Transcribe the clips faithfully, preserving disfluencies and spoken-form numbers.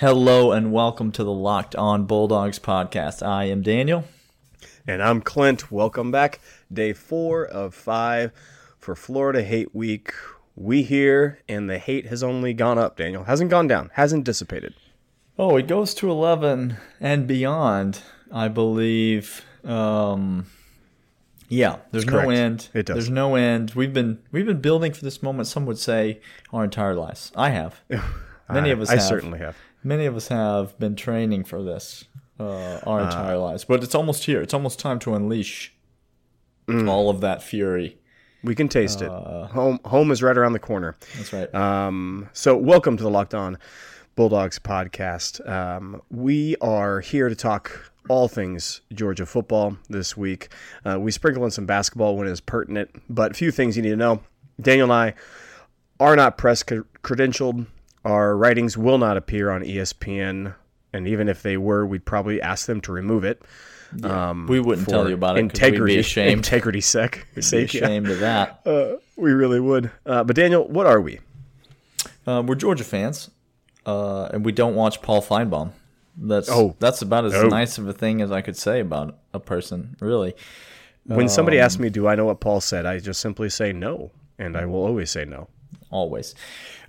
Hello and welcome to the Locked On Bulldogs podcast. I am Daniel. And I'm Clint. Welcome back. Day four of five for Florida Hate Week. We here, and the hate has only gone up, Daniel. Hasn't gone down. Hasn't dissipated. Oh, it goes to eleven and beyond, I believe. Um, yeah, there's Correct. no end. It does. There's no end. We've been, we've been building for this moment, some would say, our entire lives. I have. Many I, of us I have. I certainly have. Many of us have been training for this uh, our entire uh, lives, but it's almost here. It's almost time to unleash mm, all of that fury. We can taste uh, it. Home, home is right around the corner. That's right. Um, so welcome to the Locked On Bulldogs podcast. Um, we are here to talk all things Georgia football this week. Uh, we sprinkle in some basketball when it is pertinent, but a few things you need to know. Daniel and I are not press co- credentialed. Our writings will not appear on E S P N, and even if they were, we'd probably ask them to remove it. Yeah, um, we wouldn't tell you about it. Integrity, we'd be ashamed. Integrity sec. We'd sake, be ashamed yeah. of that. Uh, we really would. Uh, but Daniel, what are we? Uh, we're Georgia fans, uh, and we don't watch Paul Feinbaum. That's oh, that's about as oh. nice of a thing as I could say about a person, really. When um, somebody asks me, "Do I know what Paul said?" I just simply say no, and I will always say no. Always.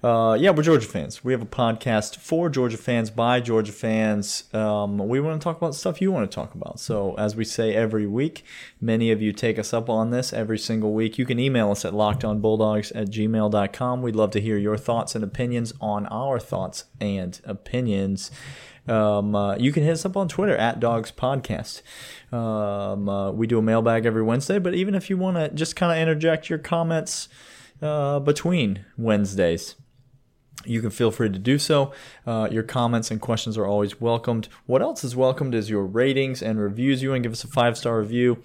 Uh, yeah, we're Georgia fans. We have a podcast for Georgia fans, by Georgia fans. Um, we want to talk about stuff you want to talk about. So as we say every week, many of you take us up on this every single week. You can email us at locked on bulldogs at gmail dot com. We'd love to hear your thoughts and opinions on our thoughts and opinions. Um, uh, you can hit us up on Twitter at Dogs Podcast. Um, uh, we do a mailbag every Wednesday, but even if you want to just kind of interject your comments Uh, between Wednesdays, you can feel free to do so. Uh, your comments and questions are always welcomed. What else is welcomed is your ratings and reviews. You want to give us a five-star review.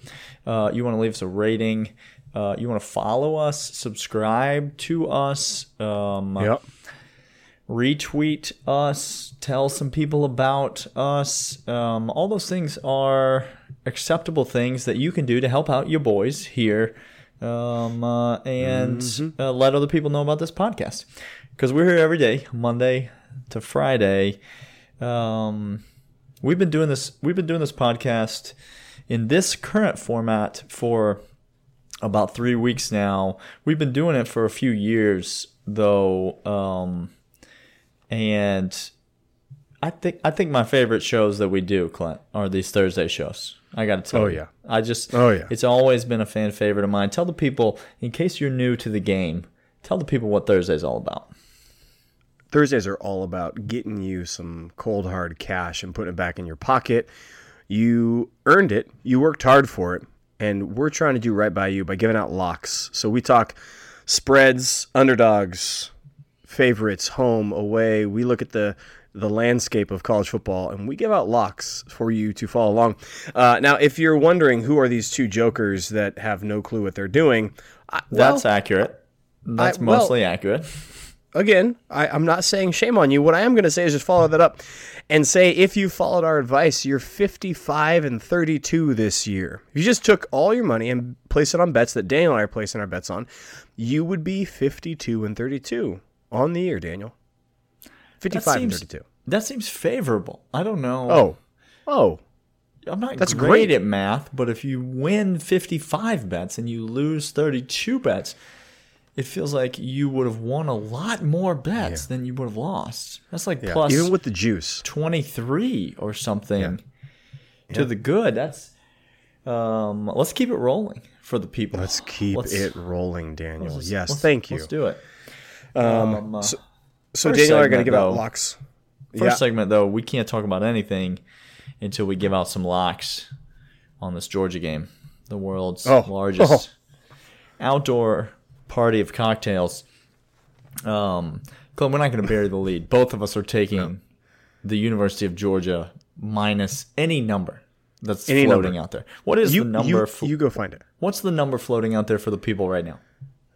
Uh, you want to leave us a rating. Uh, you want to follow us, subscribe to us, um, yep. retweet us, tell some people about us. Um, all those things are acceptable things that you can do to help out your boys here. Um, uh, and mm-hmm. uh, let other people know about this podcast, because we're here every day, Monday to Friday. Um, we've been doing this. We've been doing this podcast in this current format for about three weeks now. We've been doing it for a few years though, um, and I think I think my favorite shows that we do, Clint, are these Thursday shows. I got to tell you. Oh, yeah. You. I just, oh, yeah. It's always been a fan favorite of mine. Tell the people, in case you're new to the game, tell the people what Thursday's all about. Thursdays are all about getting you some cold, hard cash and putting it back in your pocket. You earned it. You worked hard for it. And we're trying to do right by you by giving out locks. So we talk spreads, underdogs, favorites, home, away. We look at the the landscape of college football, and we give out locks for you to follow along. Uh, now, if you're wondering who are these two jokers that have no clue what they're doing, I, well, that's accurate. That's I, mostly well, accurate. Again, I, I'm not saying shame on you. What I am going to say is just follow that up and say, if you followed our advice, you're fifty-five and thirty-two this year. If you just took all your money and placed it on bets that Daniel and I are placing our bets on, you would be fifty-two and thirty-two on the year, Daniel. fifty-five seems, and thirty-two. That seems favorable. I don't know. Oh. Oh. I'm not That's great, great at math, but if you win fifty-five bets and you lose thirty-two bets, it feels like you would have won a lot more bets yeah. than you would have lost. That's like yeah. plus Even with the juice. twenty-three or something yeah. Yeah. to the good. That's um, let's keep it rolling for the people. Let's keep let's, it rolling, Daniel. Let's, yes, let's, thank you. Let's do it. Um, um uh, so, So first Daniel and I are going to give though, out locks. First yeah. segment, though, we can't talk about anything until we give out some locks on this Georgia game, the world's oh. largest oh. outdoor party of cocktails. Um, we're not going to bury the lead. Both of us are taking no. the University of Georgia minus any number that's any floating number. out there. What is you, the number? You, flo- you go find it. What's the number floating out there for the people right now?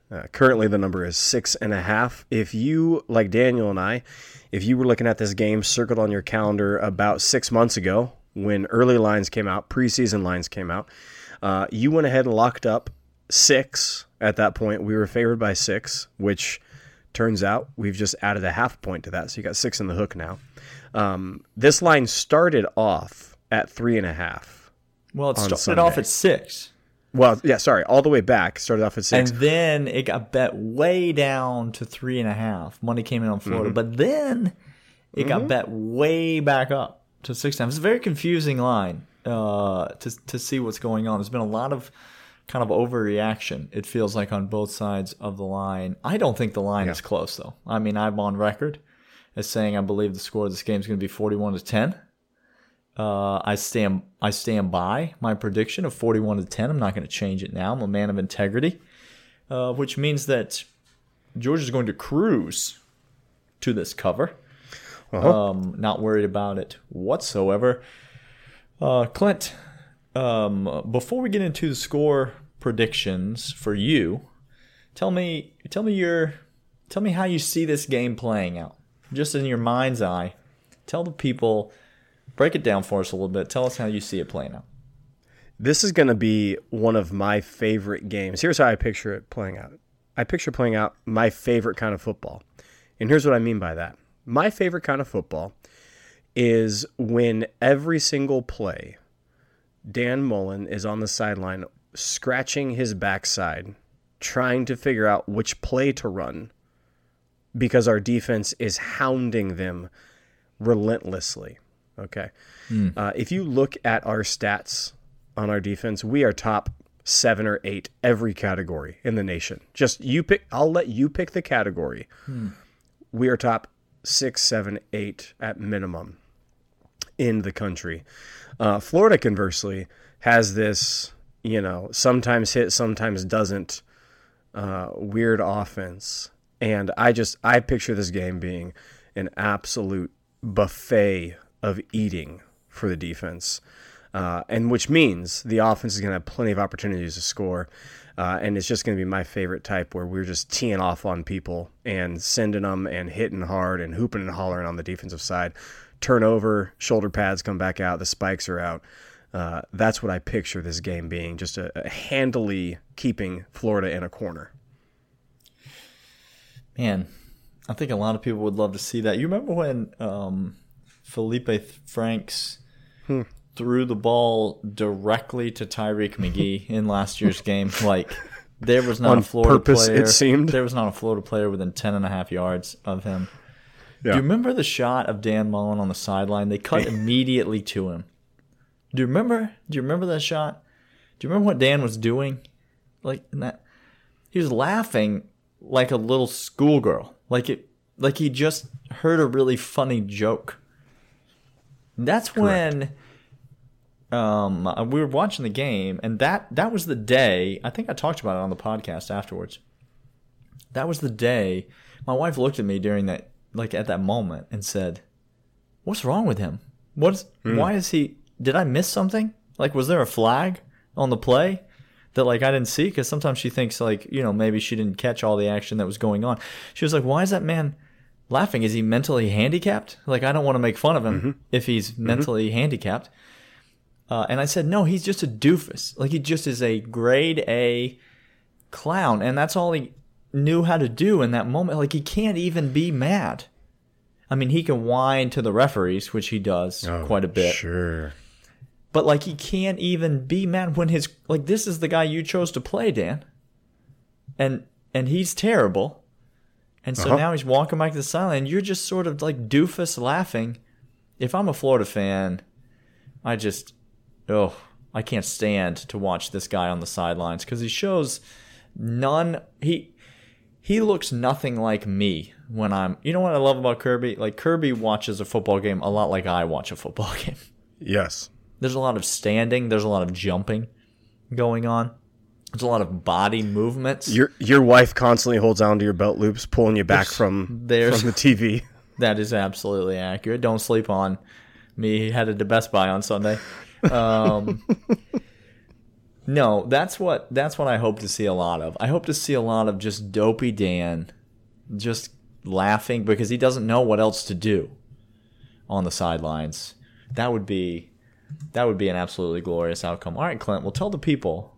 Uh, currently, the number is six and a half. If you, like Daniel and I, if you were looking at this game circled on your calendar about six months ago when early lines came out, preseason lines came out, uh, you went ahead and locked up six at that point. We were favored by six, which Turns out we've just added a half point to that. So you got six in the hook now. Um, this line started off at three and a half. Well, it started Sunday. off at six. Well, yeah, sorry. All the way back. Started off at six. And then it got bet way down to three and a half. Money came in on Florida. Mm-hmm. But then it mm-hmm. got bet way back up to six times. It's a very confusing line uh, to to see what's going on. There's been a lot of kind of overreaction, it feels like, on both sides of the line. I don't think the line yeah. is close, though. I mean, I'm on record as saying I believe the score of this game is going to be forty-one to ten. Uh, I stand I stand by my prediction of forty-one to ten. I'm not going to change it now. I'm a man of integrity, uh, which means that Georgia is going to cruise to this cover. Uh-huh. Um, not worried about it whatsoever. Uh, Clint, um, before we get into the score predictions for you, tell me tell me your tell me how you see this game playing out, just in your mind's eye. Tell the people. Break it down for us a little bit. Tell us how you see it playing out. This is going to be one of my favorite games. Here's how I picture it playing out. I picture playing out my favorite kind of football. And here's what I mean by that. My favorite kind of football is when every single play, Dan Mullen is on the sideline scratching his backside, trying to figure out which play to run because our defense is hounding them relentlessly. Okay. Mm. Uh, if you look at our stats on our defense, we are top seven or eight every category in the nation. Just you pick, I'll let you pick the category. Mm. We are top six, seven, eight at minimum in the country. Uh, Florida, conversely, has this, you know, sometimes hit, sometimes doesn't uh, weird offense. And I just, I picture this game being an absolute buffet of eating for the defense, uh, and which means the offense is going to have plenty of opportunities to score, uh, and it's just going to be my favorite type where we're just teeing off on people and sending them and hitting hard and hooping and hollering on the defensive side. Turnover, shoulder pads come back out, the spikes are out. Uh, that's what I picture this game being, just a, a handily keeping Florida in a corner. Man, I think a lot of people would love to see that. You remember when um Felipe Franks hmm. threw the ball directly to Tyreek McGee in last year's game? Like, there was not On a Florida purpose, player. It seemed. There was not a Florida player within ten and a half yards of him. Yeah. Do you remember the shot of Dan Mullen on the sideline? They cut immediately to him. Do you remember? Do you remember that shot? Do you remember what Dan was doing? Like in that, he was laughing like a little schoolgirl. Like it. Like he just heard a really funny joke. That's Correct. when um, we were watching the game, and that, that was the day, I think I talked about it on the podcast afterwards. That was the day my wife looked at me during that, like at that moment, and said, "What's wrong with him? What's mm. why is he? Did I miss something? Like, was there a flag on the play that like I didn't see?" Because sometimes she thinks like, you know, maybe she didn't catch all the action that was going on. She was like, "Why is that man laughing? Is he mentally handicapped? Like, I don't want to make fun of him mm-hmm. if he's mentally mm-hmm. handicapped." Uh, and I said, "No, he's just a doofus. Like, he just is a grade A clown. And that's all he knew how to do in that moment. Like, he can't even be mad. I mean, he can whine to the referees, which he does oh, quite a bit. Sure. But, like, he can't even be mad when his, like, this is the guy you chose to play, Dan. And, and he's terrible. And so uh-huh. now he's walking back to the sideline. You're just sort of like doofus laughing." If I'm a Florida fan, I just, oh, I can't stand to watch this guy on the sidelines because he shows none. He he looks nothing like me when I'm, you know what I love about Kirby? Like, Kirby watches a football game a lot like I watch a football game. Yes. There's a lot of standing. There's a lot of jumping going on. There's a lot of body movements. Your your wife constantly holds on to your belt loops, pulling you back there's, from, there's, from the T V. That is absolutely accurate. Don't sleep on me headed to Best Buy on Sunday. Um, no, that's what that's what I hope to see a lot of. I hope to see a lot of just dopey Dan just laughing because he doesn't know what else to do on the sidelines. That would be that would be an absolutely glorious outcome. All right, Clint, well, tell the people,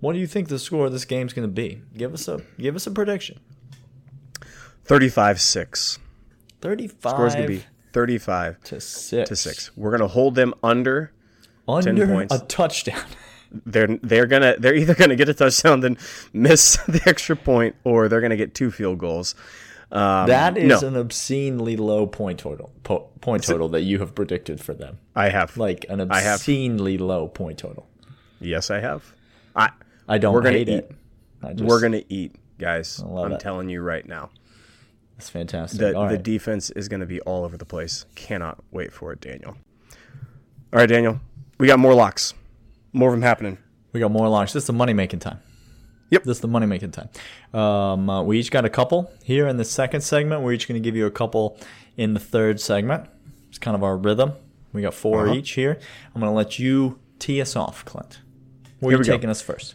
what do you think the score of this game is going to be? Give us a give us a prediction. thirty-five six. thirty-five. Score's going to be thirty-five to six. To six. We're going to hold them under, under ten points. Under a touchdown. They're they're gonna they're either gonna get a touchdown then miss the extra point, or they're gonna get two field goals. Um, that is no. an obscenely low point total po- point it's total a, that you have predicted for them. I have like an obscenely low point total. Yes, I have. I I don't we're gonna hate eat. it. I just, we're gonna eat, guys. I'm it. telling you right now. That's fantastic. The, the right. defense is gonna be all over the place. Cannot wait for it, Daniel. All right, Daniel, we got more locks. More of them happening. We got more locks. This is the money-making time. Yep. This is the money-making time. Um, uh, we each got a couple here in the second segment. We're each going to give you a couple in the third segment. It's kind of our rhythm. We got four uh-huh. each here. I'm going to let you tee us off, Clint. Where are you taking go. us first?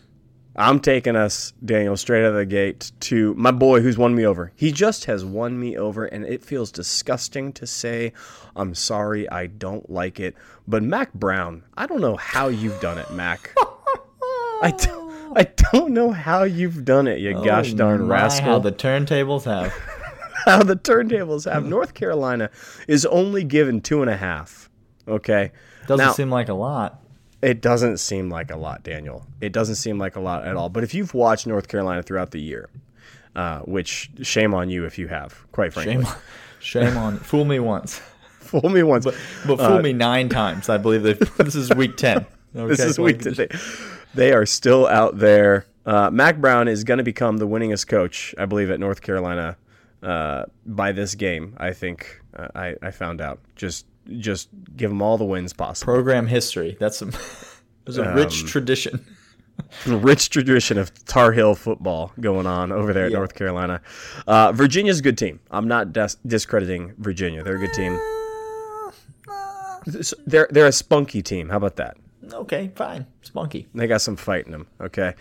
I'm taking us, Daniel, straight out of the gate to my boy who's won me over. He just has won me over, and it feels disgusting to say, I'm sorry, I don't like it. But Mack Brown, I don't know how you've done it, Mack. I, don't, I don't know how you've done it, you oh, gosh darn my, rascal. How the turntables have. How the turntables have. North Carolina is only given two and a half, okay? Doesn't now, seem like a lot. It doesn't seem like a lot, Daniel. It doesn't seem like a lot at all. But if you've watched North Carolina throughout the year, uh, which shame on you if you have, quite frankly. Shame on. Shame on fool me once. Fool me once. But, but fool uh, me nine times. I believe this is week ten. Okay, this is so week ten. They, they are still out there. Uh, Mack Brown is going to become the winningest coach, I believe, at North Carolina uh, by this game, I think. Uh, I, I found out. Just... Just give them all the wins possible. Program history. That's a, that's a um, rich tradition. A rich tradition of Tar Heel football going on over there at yeah. North Carolina. Uh, Virginia's a good team. I'm not dis- discrediting Virginia. They're a good team. They're, they're a spunky team. How about that? Okay, fine. Spunky. They got some fight in them, okay?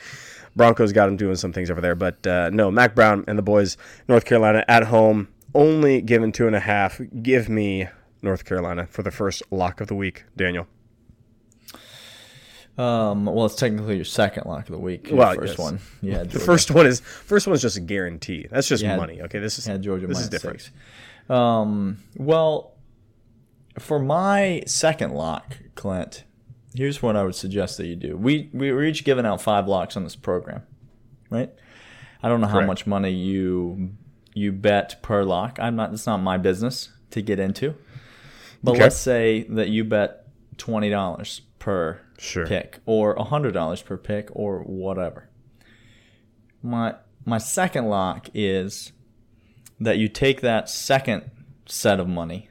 Broncos got them doing some things over there. But, uh, no, Mack Brown and the boys, North Carolina at home, only given two and a half. Give me North Carolina for the first lock of the week, Daniel. Um, well, it's technically your second lock of the week. Well, the first yes. one, yeah. Georgia. The first one is first one is just a guarantee. That's just yeah, money. Okay, this is yeah, Georgia. This is different. Six. Um, well, for my second lock, Clint, here's what I would suggest that you do. We we were each giving out five locks on this program, right? I don't know Correct. how much money you you bet per lock. I'm not. It's not my business to get into. But okay. let's say that you bet twenty dollars per sure. pick or one hundred dollars per pick or whatever. My my second lock is that you take that second set of money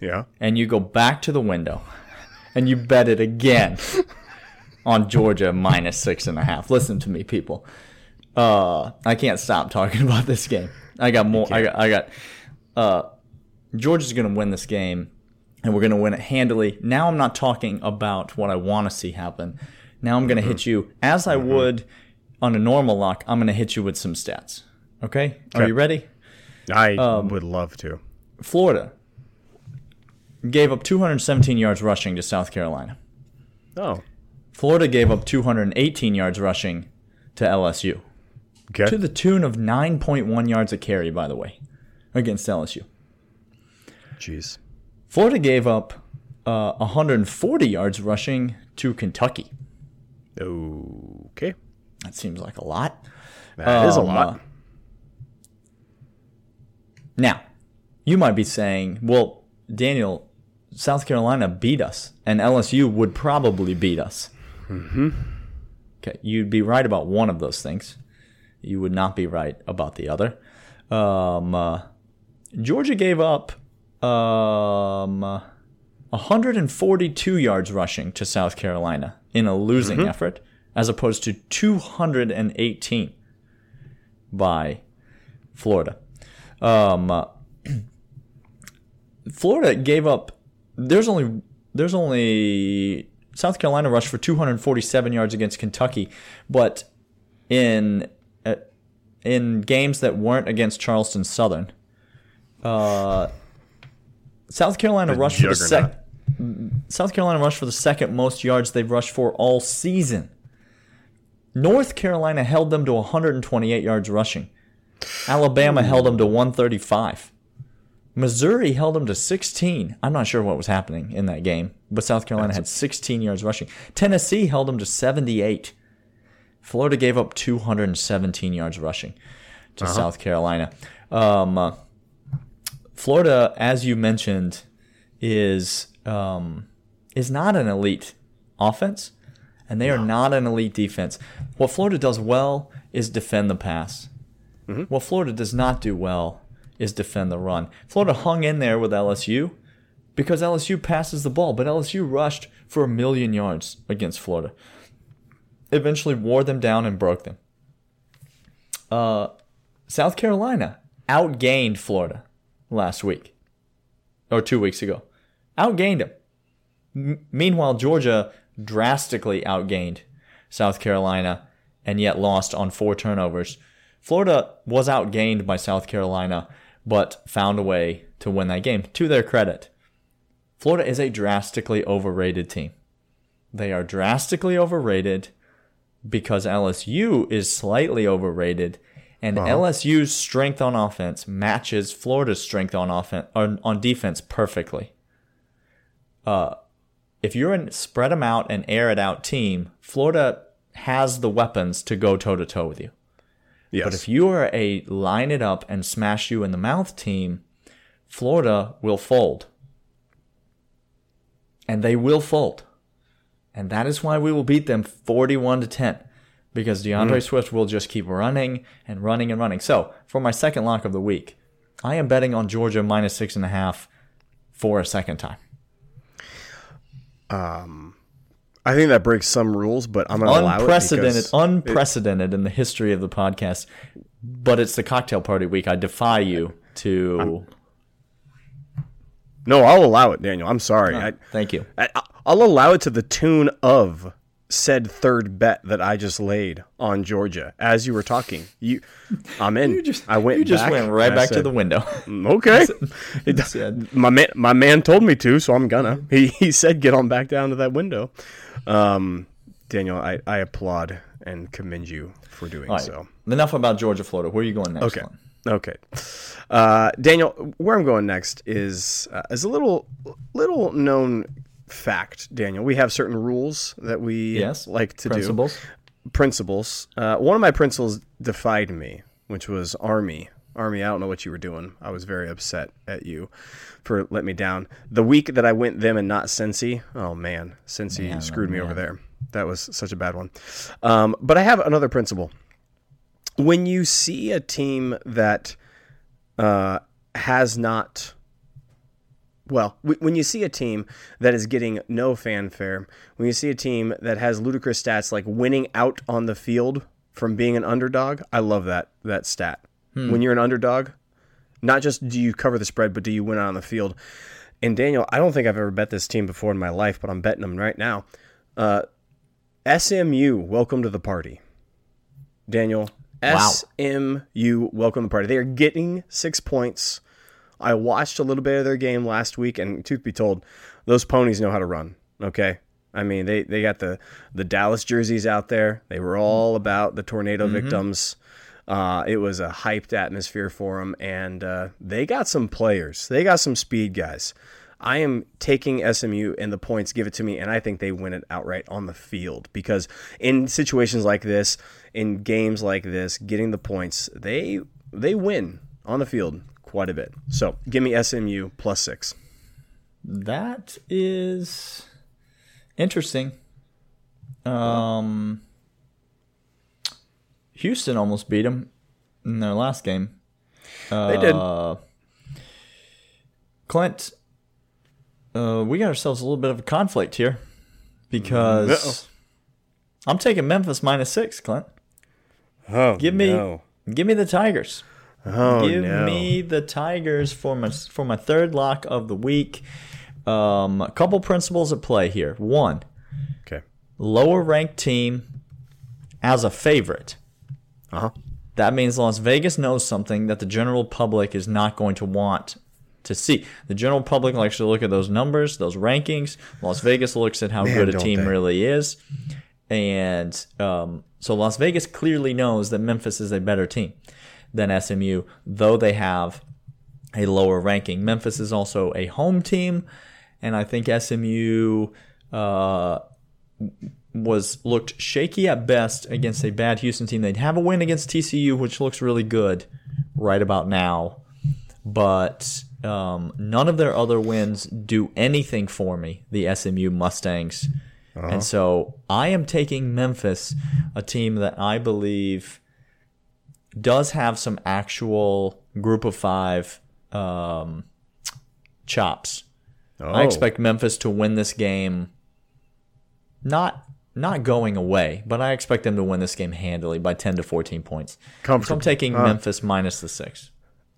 yeah, and you go back to the window and you bet it again on Georgia minus six and a half. Listen to me, people. Uh, I can't stop talking about this game. I got more. I got, I got uh, Georgia's going to win this game. And we're going to win it handily. Now I'm not talking about what I want to see happen. Now I'm going to mm-hmm. hit you, as I mm-hmm. would on a normal lock, I'm going to hit you with some stats. Okay? Are you ready? I um, would love to. Florida gave up two hundred seventeen yards rushing to South Carolina. Oh. Florida gave up two hundred eighteen yards rushing to L S U. Okay. To the tune of nine point one yards a carry, by the way, against L S U. Jeez. Florida gave up uh, one hundred forty yards rushing to Kentucky. Okay. That seems like a lot. That um, is a lot. Uh, now, you might be saying, well, Daniel, South Carolina beat us, and L S U would probably beat us. Mm-hmm. Okay, you'd be right about one of those things. You would not be right about the other. Um, uh, Georgia gave up Um, one hundred forty-two yards rushing to South Carolina in a losing mm-hmm. effort, as opposed to two hundred eighteen by Florida. Um, uh, Florida gave up. There's only there's only South Carolina rushed for two hundred forty-seven yards against Kentucky, but in uh, in games that weren't against Charleston Southern, uh. South Carolina rushed for the sec- South Carolina rushed for the second most yards they've rushed for all season. North Carolina held them to one hundred twenty-eight yards rushing. Alabama held them to one thirty-five. Missouri held them to sixteen. I'm not sure what was happening in that game, but South Carolina That's had sixteen yards rushing. Tennessee held them to seventy-eight. Florida gave up two hundred seventeen yards rushing to uh-huh. South Carolina. Um, uh, Florida, as you mentioned, is um, is not an elite offense, and they no. are not an elite defense. What Florida does well is defend the pass. Mm-hmm. What Florida does not do well is defend the run. Florida hung in there with L S U because L S U passes the ball, but L S U rushed for a million yards against Florida. Eventually wore them down and broke them. Uh, South Carolina outgained Florida last week, or two weeks ago. Outgained them. M- meanwhile, Georgia drastically outgained South Carolina and yet lost on four turnovers. Florida was outgained by South Carolina, but found a way to win that game, to their credit. Florida is a drastically overrated team. They are drastically overrated because L S U is slightly overrated, and uh-huh. L S U's strength on offense matches Florida's strength on offense on, on defense perfectly. Uh, if you're a spread them out and air it out team, Florida has the weapons to go toe to toe with you. Yes. But if you are a line it up and smash you in the mouth team, Florida will fold. And they will fold. And that is why we will beat them forty-one to ten, because DeAndre mm. Swift will just keep running and running and running. So for my second lock of the week, I am betting on Georgia minus six and a half for a second time. Um, I think that breaks some rules, but I'm going to allow it. Unprecedented, unprecedented in the history of the podcast, but it's the cocktail party week. I defy you to... I'm, no, I'll allow it, Daniel. I'm sorry. No, I, thank you. I, I'll allow it to the tune of said third bet that I just laid on Georgia as you were talking. You, I'm in. you just, I went you just back went right back said, to the window. Okay. It, said, my, man, my man told me to, so I'm gonna. He, he said get on back down to that window. Um, Daniel, I, I applaud and commend you for doing right. so. Enough about Georgia, Florida. Where are you going next? Okay. One? Okay. Uh, Daniel, where I'm going next is uh, is a little little known fact, Daniel. We have certain rules that we yes. like to principles. do. Principles. Principles. Uh, one of my principles defied me, which was Army. Army, I don't know what you were doing. I was very upset at you for letting me down. The week that I went them and not Cincy, oh man, Cincy man, screwed man. me over there. That was such a bad one. Um, but I have another principle. When you see a team that uh, has not, well, w- when you see a team that is getting no fanfare, when you see a team that has ludicrous stats like winning out on the field from being an underdog, I love that that stat. Hmm. When you're an underdog, not just do you cover the spread, but do you win out on the field? And Daniel, I don't think I've ever bet this team before in my life, but I'm betting them right now. Uh, S M U, welcome to the party. Daniel, wow. S M U, welcome to the party. They are getting six points. I watched a little bit of their game last week, and truth be told, those ponies know how to run, okay? I mean, they, they got the, the Dallas jerseys out there. They were all about the tornado mm-hmm. victims. Uh, it was a hyped atmosphere for them, and uh, they got some players. They got some speed guys. I am taking S M U and the points, give it to me, and I think they win it outright on the field because in situations like this, in games like this, getting the points, they they win on the field quite a bit. So give me S M U plus six. That is interesting. Um... Houston almost beat them in their last game. Uh, they did. Clint, uh, we got ourselves a little bit of a conflict here because Uh-oh. I'm taking Memphis minus six, Clint. Oh, give me, no. Give me the Tigers. Oh, give no. me the Tigers for my, for my third lock of the week. Um, a couple principles at play here. One, okay, lower-ranked team as a favorite. Uh-huh. That means Las Vegas knows something that the general public is not going to want to see. The general public likes to look at those numbers, those rankings. Las Vegas looks at how Man, good a team they. really is. And um, so Las Vegas clearly knows that Memphis is a better team. than S M U, though they have a lower ranking. Memphis is also a home team, and I think S M U uh, was looked shaky at best against a bad Houston team. They'd have a win against T C U, which looks really good right about now, but um, none of their other wins do anything for me, the S M U Mustangs. Uh-huh. And so I am taking Memphis, a team that I believe does have some actual group of five um, chops. Oh. I expect Memphis to win this game, not not going away, but I expect them to win this game handily by ten to fourteen points. So I'm taking uh, Memphis minus the six.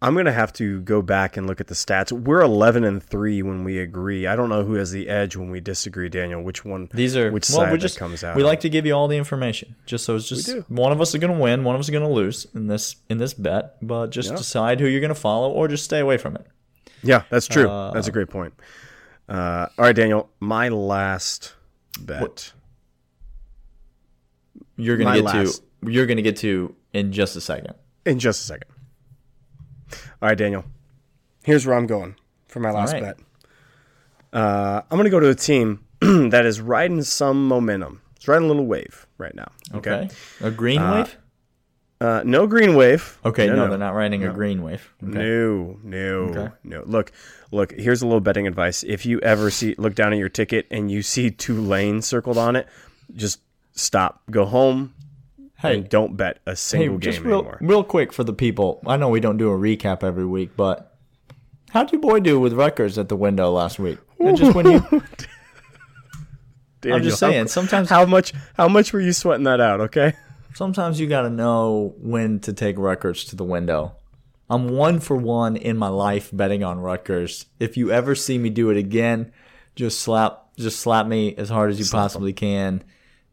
I'm going to have to go back and look at the stats. We're eleven and three when we agree. I don't know who has the edge when we disagree, Daniel, which one, These are, which well, side just, that comes out. We like to give you all the information. Just so it's just one of us is going to win, one of us is going to lose in this in this bet, but just yeah. decide who you're going to follow or just stay away from it. Yeah, that's true. Uh, that's a great point. Uh, all right, Daniel, my last bet. What, you're going to get last. to you're going to get to in just a second. In just a second. All right, Daniel, here's where I'm going for my last right. bet. Uh, I'm going to go to a team that is riding some momentum. It's riding a little wave right now. Okay. okay. A green uh, wave? Uh, no green wave. Okay, no, no, no. They're not riding no. a green wave. Okay. No, no, okay. no. Look, look, here's a little betting advice. If you ever see, look down at your ticket and you see two lanes circled on it, just stop, go home. Hey, and don't bet a single hey, game just real, anymore. Real quick for the people, I know we don't do a recap every week, but how'd your boy do with Rutgers at the window last week? And just when you, Daniel, I'm just saying, how, sometimes how much how much were you sweating that out? Okay, sometimes you got to know when to take Rutgers to the window. I'm one for one in my life betting on Rutgers. If you ever see me do it again, just slap just slap me as hard as you slap possibly them. can.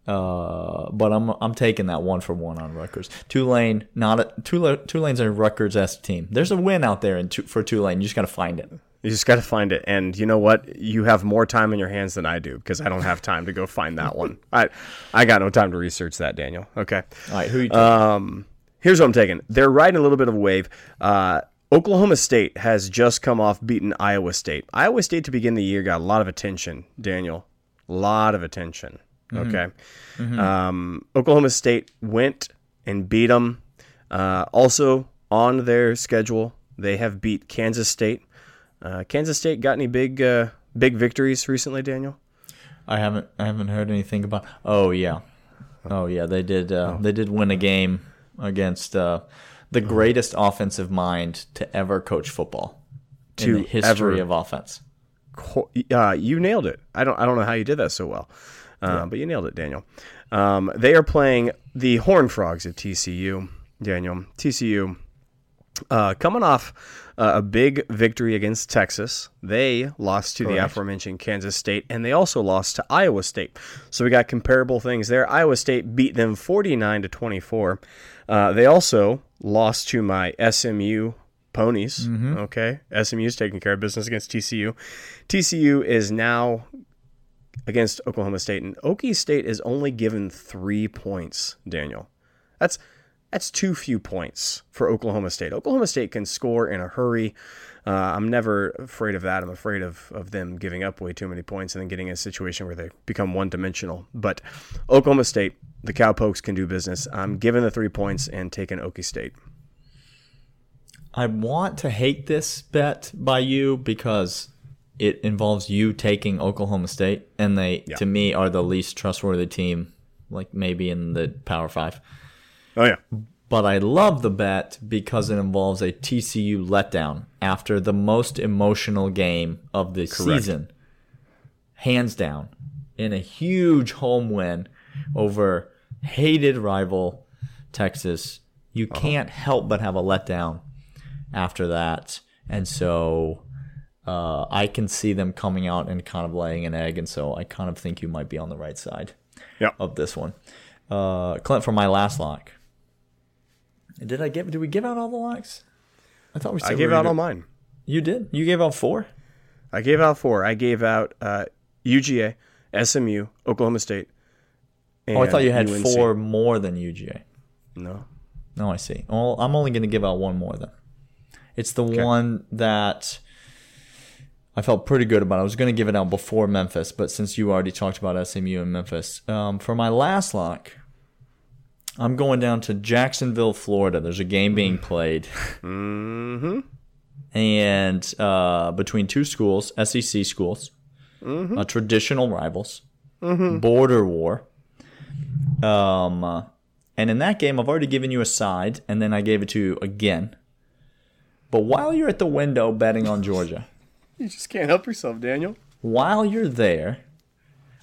Uh, but I'm I'm taking that one for one on Rutgers. Tulane, not a, Tulane, Tulane's a Rutgers-esque team. There's a win out there in two, for Tulane. You just got to find it. You just got to find it. And you know what? You have more time in your hands than I do because I don't have time to go find that one. I I got no time to research that, Daniel. Okay. All right. Who are you taking? Um, here's what I'm taking. They're riding a little bit of a wave. Uh, Oklahoma State has just come off beating Iowa State. Iowa State to begin the year got a lot of attention, Daniel. A lot of attention. Okay. Mm-hmm. Um, Oklahoma State went and beat them. Uh, also on their schedule, they have beat Kansas State. Uh, Kansas State got any big uh, big victories recently, Daniel? I haven't. I haven't heard anything about. Oh yeah, oh yeah. They did. Uh, oh. They did win a game against uh, the greatest oh. offensive mind to ever coach football in to the history ever. of offense. Uh, you nailed it. I don't. I don't know how you did that so well. Uh, yeah. But you nailed it, Daniel. Um, they are playing the Horned Frogs of T C U, Daniel. T C U uh, coming off uh, a big victory against Texas. They lost to Correct. the aforementioned Kansas State, and they also lost to Iowa State. So we got comparable things there. Iowa State beat them forty-nine to twenty-four. Uh, they also lost to my S M U Ponies. Mm-hmm. Okay, S M U's taking care of business against T C U. T C U is now against Oklahoma State, and Okie State is only given three points, Daniel. That's that's too few points for Oklahoma State. Oklahoma State can score in a hurry. Uh, I'm never afraid of that. I'm afraid of, of them giving up way too many points and then getting in a situation where they become one-dimensional. But Oklahoma State, the Cowpokes can do business. I'm giving the three points and taking Okie State. I want to hate this bet by you because it involves you taking Oklahoma State, and they, yeah. to me, are the least trustworthy team, like maybe in the Power Five. Oh, yeah. But I love the bet because it involves a T C U letdown after the most emotional game of the Correct. season, hands down, in a huge home win over hated rival Texas. You uh-huh. can't help but have a letdown after that, and so Uh, I can see them coming out and kind of laying an egg, and so I kind of think you might be on the right side yep. of this one. Uh, Clint, for my last lock, did I give? Did we give out all the locks? I thought we. Said I gave we out all mine. You did. You gave out four. I gave out four. I gave out uh, U G A, S M U, Oklahoma State. And oh, I thought you had U N C. Four more than U G A. No. No, I see. Well, I'm only going to give out one more then. It's the okay. one that I felt pretty good about. I was going to give it out before Memphis, but since you already talked about S M U and Memphis, um, for my last lock, I'm going down to Jacksonville, Florida. There's a game being played. Mm-hmm. And uh, between two schools, S E C schools, mm-hmm. uh, traditional rivals, mm-hmm. border war. Um, uh, and in that game, I've already given you a side, and then I gave it to you again. But while you're at the window betting on Georgia. You just can't help yourself, Daniel. While you're there,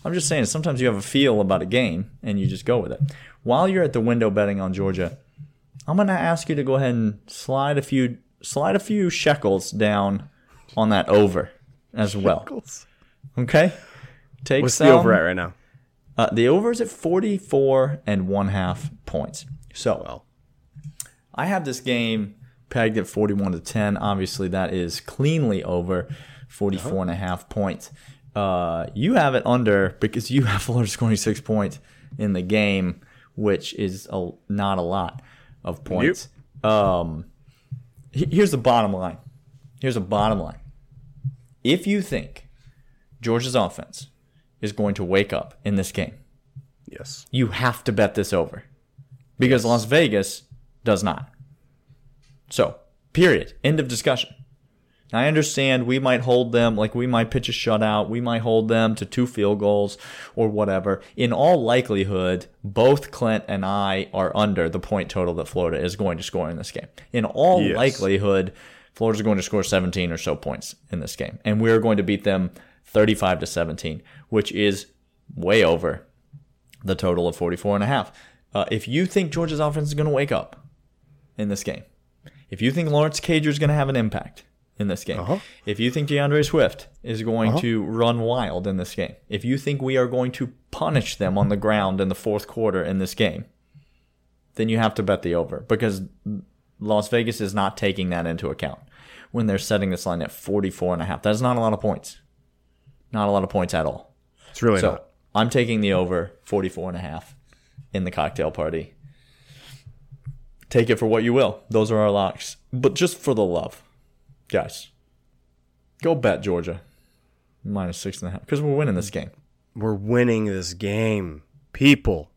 I'm just saying sometimes you have a feel about a game, and you just go with it. While you're at the window betting on Georgia, I'm going to ask you to go ahead and slide a few slide a few shekels down on that over as well. Shekels. Okay? Take What's some, the over at right now? Uh, the over is at forty-four and one half points. So well, I have this game pegged at forty-one to ten. Obviously, that is cleanly over forty-four and a half points. Uh, you have it under because you have Florida scoring six points in the game, which is a, not a lot of points. Yep. Um, here's the bottom line. Here's the bottom line. If you think Georgia's offense is going to wake up in this game, yes, you have to bet this over because Las Vegas does not. So, period. End of discussion. Now, I understand we might hold them, like we might pitch a shutout, we might hold them to two field goals or whatever. In all likelihood, both Clint and I are under the point total that Florida is going to score in this game. In all yes. likelihood, Florida's going to score seventeen or so points in this game. And we're going to beat them thirty-five to seventeen, which is way over the total of forty-four and a half. Uh, if you think Georgia's offense is going to wake up in this game, if you think Lawrence Cager is going to have an impact in this game, uh-huh. if you think DeAndre Swift is going uh-huh. to run wild in this game, if you think we are going to punish them on the ground in the fourth quarter in this game, then you have to bet the over because Las Vegas is not taking that into account when they're setting this line at forty-four and a half. That's not a lot of points. Not a lot of points at all. It's really so not. So I'm taking the over forty-four and a half in the cocktail party. Take it for what you will. Those are our locks. But just for the love, guys, go bet Georgia minus six and a half because we're winning this game. We're winning this game, people.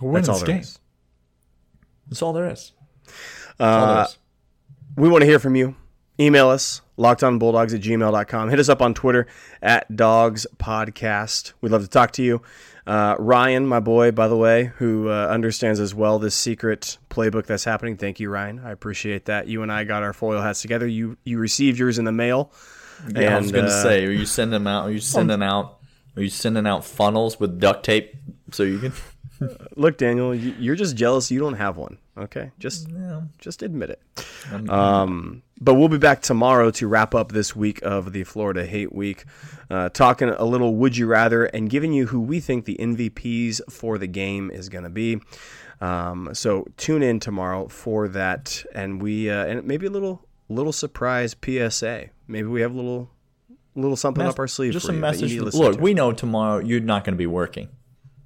We're winning this game. That's all there is. That's uh, all there is. We want to hear from you. Email us, lockedonbulldogs at gmail dot com. Hit us up on Twitter at Dogs Podcast. We'd love to talk to you. Uh, Ryan, my boy, by the way, who uh, understands as well this secret playbook that's happening. Thank you, Ryan. I appreciate that. You and I got our foil hats together. You you received yours in the mail. Yeah, and I was going to uh, say, are you sending them out? Are you sending out? Are you sending out funnels with duct tape so you can? Look, Daniel, you're just jealous. You don't have one. Okay, just yeah. just admit it. Um, but we'll be back tomorrow to wrap up this week of the Florida Hate Week, uh, talking a little Would You Rather and giving you who we think the M V Ps for the game is going to be. Um, so tune in tomorrow for that, and we uh, and maybe a little little surprise P S A. Maybe we have a little little something Mes- up our sleeve. Just for a you message. You Look, to. we know tomorrow you're not going to be working.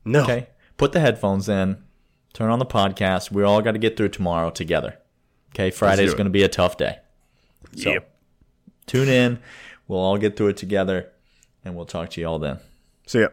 No. Okay, put the headphones in. Turn on the podcast. We all got to get through tomorrow together. Okay, Friday's going to be a tough day. So yep. Tune in. We'll all get through it together, and we'll talk to you all then. See ya.